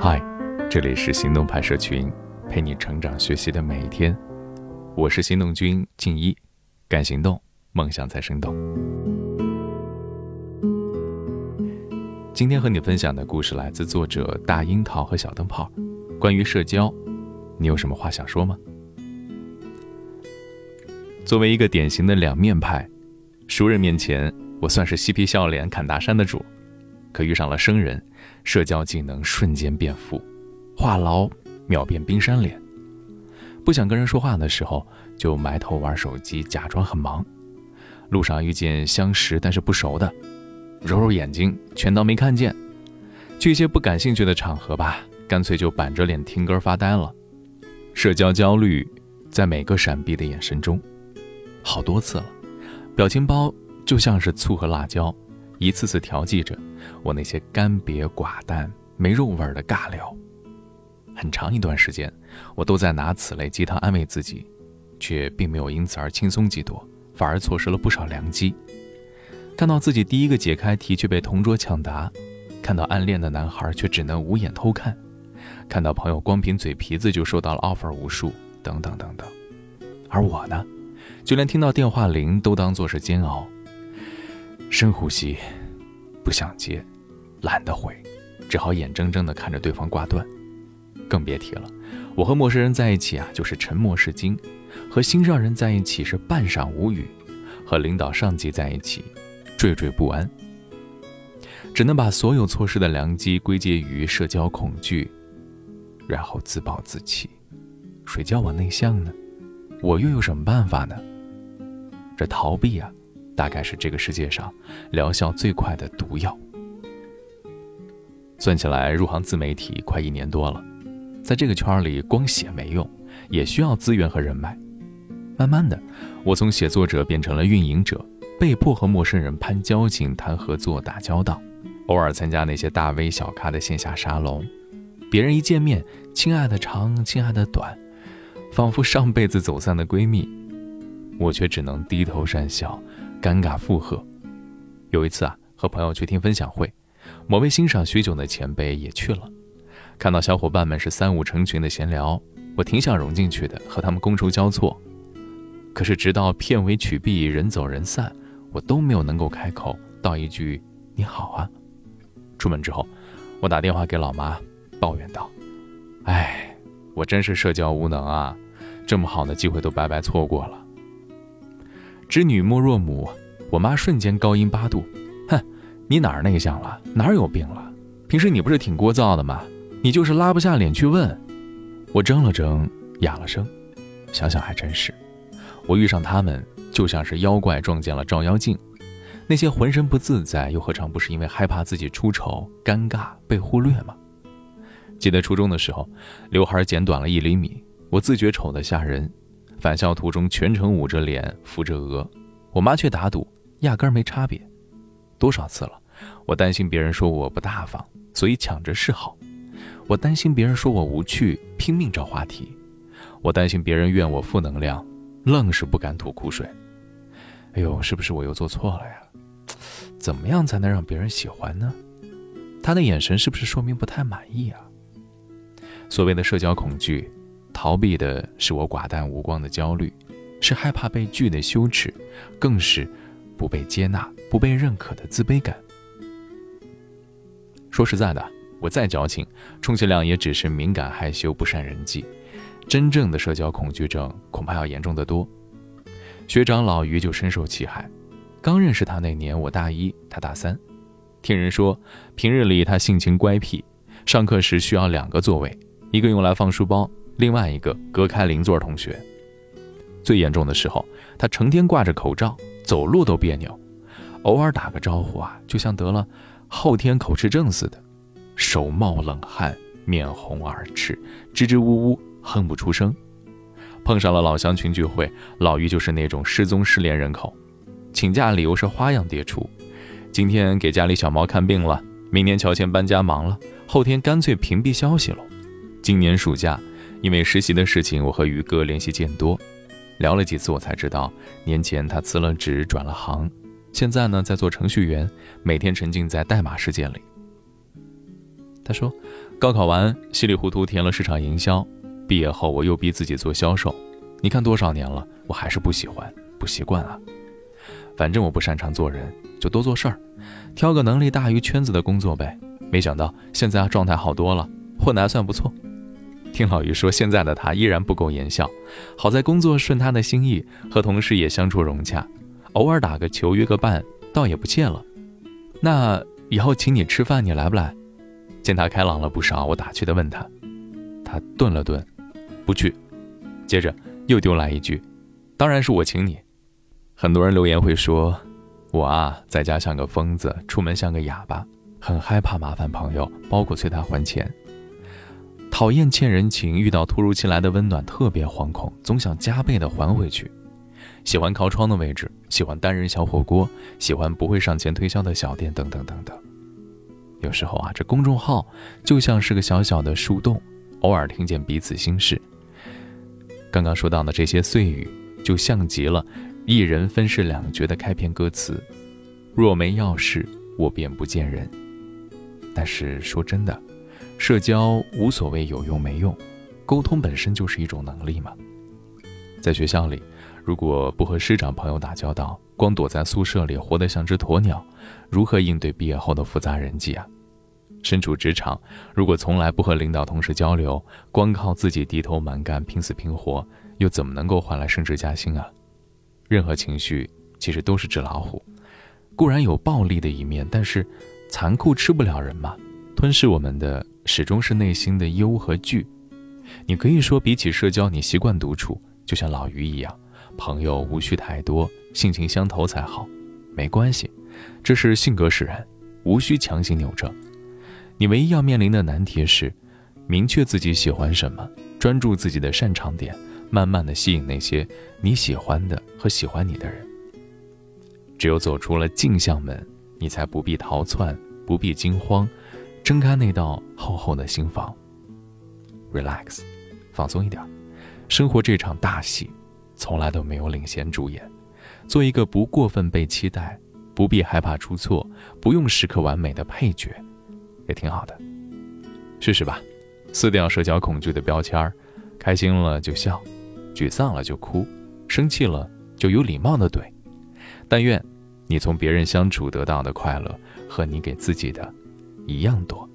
嗨，这里是行动派社群，陪你成长学习的每一天。我是行动君静一，敢行动，梦想才生动。今天和你分享的故事来自作者大樱桃和小灯泡，关于社交，你有什么话想说吗？作为一个典型的两面派，熟人面前我算是嬉皮笑脸侃大山的主，可遇上了生人，社交技能瞬间变负，话痨秒变冰山脸。不想跟人说话的时候，就埋头玩手机，假装很忙。路上遇见相识但是不熟的，揉揉眼睛，全当没看见。去一些不感兴趣的场合吧，干脆就板着脸听歌发呆了。社交焦虑在每个闪避的眼神中，好多次了。表情包就像是醋和辣椒，一次次调剂着我那些干瘪寡淡没肉味的尬聊。很长一段时间，我都在拿此类鸡汤安慰自己，却并没有因此而轻松几多，反而错失了不少良机。看到自己第一个解开题却被同桌抢答，看到暗恋的男孩却只能无眼偷看，看到朋友光凭嘴皮子就收到了 offer 无数，等等等等。而我呢，就连听到电话铃都当作是煎熬。深呼吸，不想接，懒得回，只好眼睁睁地看着对方挂断。更别提了，我和陌生人在一起啊，就是沉默是金；和心上人在一起是半晌无语；和领导上级在一起，惴惴不安。只能把所有错失的良机归结于社交恐惧，然后自暴自弃。谁叫我内向呢？我又有什么办法呢？这逃避啊，大概是这个世界上疗效最快的毒药。算起来，入行自媒体快1年多了。在这个圈里，光写没用，也需要资源和人脉。慢慢的，我从写作者变成了运营者，被迫和陌生人攀交情、谈合作、打交道，偶尔参加那些大 V 小咖的线下沙龙。别人一见面，亲爱的长，亲爱的短，仿佛上辈子走散的闺蜜，我却只能低头讪笑，尴尬附和。有一次啊，和朋友去听分享会，某位欣赏许久的前辈也去了。看到小伙伴们是3-5成群的闲聊，我挺想融进去的，和他们觥筹交错。可是直到片尾曲毕，人走人散，我都没有能够开口道一句你好啊。出门之后，我打电话给老妈，抱怨道：哎，我真是社交无能啊，这么好的机会都白白错过了。织女莫若母，我妈瞬间高音8度：哼，你哪儿内向了，哪儿有病了，平时你不是挺聒噪的吗？你就是拉不下脸去问。我怔了怔，哑了声。想想还真是，我遇上他们就像是妖怪撞见了照妖镜，那些浑身不自在，又何尝不是因为害怕自己出丑、尴尬、被忽略吗？记得初中的时候，刘海剪短了1厘米，我自觉丑得吓人，返校途中全程捂着脸、扶着额，我妈却打赌压根儿没差别。多少次了，我担心别人说我不大方，所以抢着示好。我担心别人说我无趣，拼命找话题。我担心别人怨我负能量，愣是不敢吐苦水。哎呦，是不是我又做错了呀？怎么样才能让别人喜欢呢？他的眼神是不是说明不太满意啊？所谓的社交恐惧，逃避的是我寡淡无光的焦虑，是害怕被拒的羞耻，更是不被接纳、不被认可的自卑感。说实在的，我再矫情，充其量也只是敏感、害羞、不善人际。真正的社交恐惧症恐怕要严重得多。学长老于就深受其害。刚认识他那年，我大1，他大3。听人说，平日里他性情乖僻，上课时需要2个座位，一个用来放书包，另外一个隔开邻座同学。最严重的时候，他成天挂着口罩，走路都别扭，偶尔打个招呼啊，就像得了后天口吃症似的。手冒冷汗，面红耳赤，支支吾吾，哼不出声。碰上了老乡群聚会，老于就是那种失踪失联人口，请假理由是花样迭出：今天给家里小猫看病了，明年乔迁搬家忙了，后天干脆屏蔽消息了。今年暑假，因为实习的事情，我和于哥联系渐多，聊了几次，我才知道年前他辞了职，转了行，现在呢在做程序员，每天沉浸在代码世界里。他说，高考完稀里糊涂填了市场营销，毕业后我又逼自己做销售，你看多少年了，我还是不喜欢不习惯啊。反正我不擅长做人，就多做事儿，挑个能力大于圈子的工作呗。没想到现在状态好多了，混得还算不错。听老于说，现在的他依然不苟言笑，好在工作顺他的心意，和同事也相处融洽，偶尔打个球约个伴倒也不怯了。那以后请你吃饭你来不来？见他开朗了不少，我打趣地问他，他顿了顿，不去。接着又丢来一句，当然是我请你。很多人留言会说，我啊，在家像个疯子，出门像个哑巴，很害怕麻烦朋友，包括催他还钱，讨厌欠人情，遇到突如其来的温暖特别惶恐，总想加倍的还回去，喜欢靠窗的位置，喜欢单人小火锅，喜欢不会上前推销的小店，等等等等。有时候啊，这公众号就像是个小小的树洞，偶尔听见彼此心事。刚刚说到的这些碎语，就像极了一人分饰两角的开篇歌词，若没要事我便不见人。但是说真的，社交无所谓有用没用，沟通本身就是一种能力嘛。在学校里，如果不和师长朋友打交道，光躲在宿舍里活得像只鸵鸟，如何应对毕业后的复杂人际啊？身处职场，如果从来不和领导同事交流，光靠自己低头蛮干拼死拼活，又怎么能够换来升职加薪啊？任何情绪其实都是纸老虎，固然有暴力的一面，但是残酷吃不了人嘛，吞噬我们的始终是内心的忧和惧。你可以说，比起社交，你习惯独处，就像老于一样，朋友无需太多，性情相投才好。没关系，这是性格使然，无需强行扭正。你唯一要面临的难题是明确自己喜欢什么，专注自己的擅长点，慢慢的吸引那些你喜欢的和喜欢你的人。只有走出了镜像门，你才不必逃窜，不必惊慌，睁开那道厚厚的心房 relax， 放松一点。生活这场大戏从来都没有领衔主演，做一个不过分被期待，不必害怕出错，不用时刻完美的配角，也挺好的。试试吧，撕掉社交恐惧的标签，开心了就笑，沮丧了就哭，生气了就有礼貌的怼。但愿你从别人相处得到的快乐和你给自己的一样多。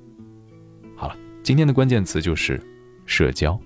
好了，今天的关键词就是社交。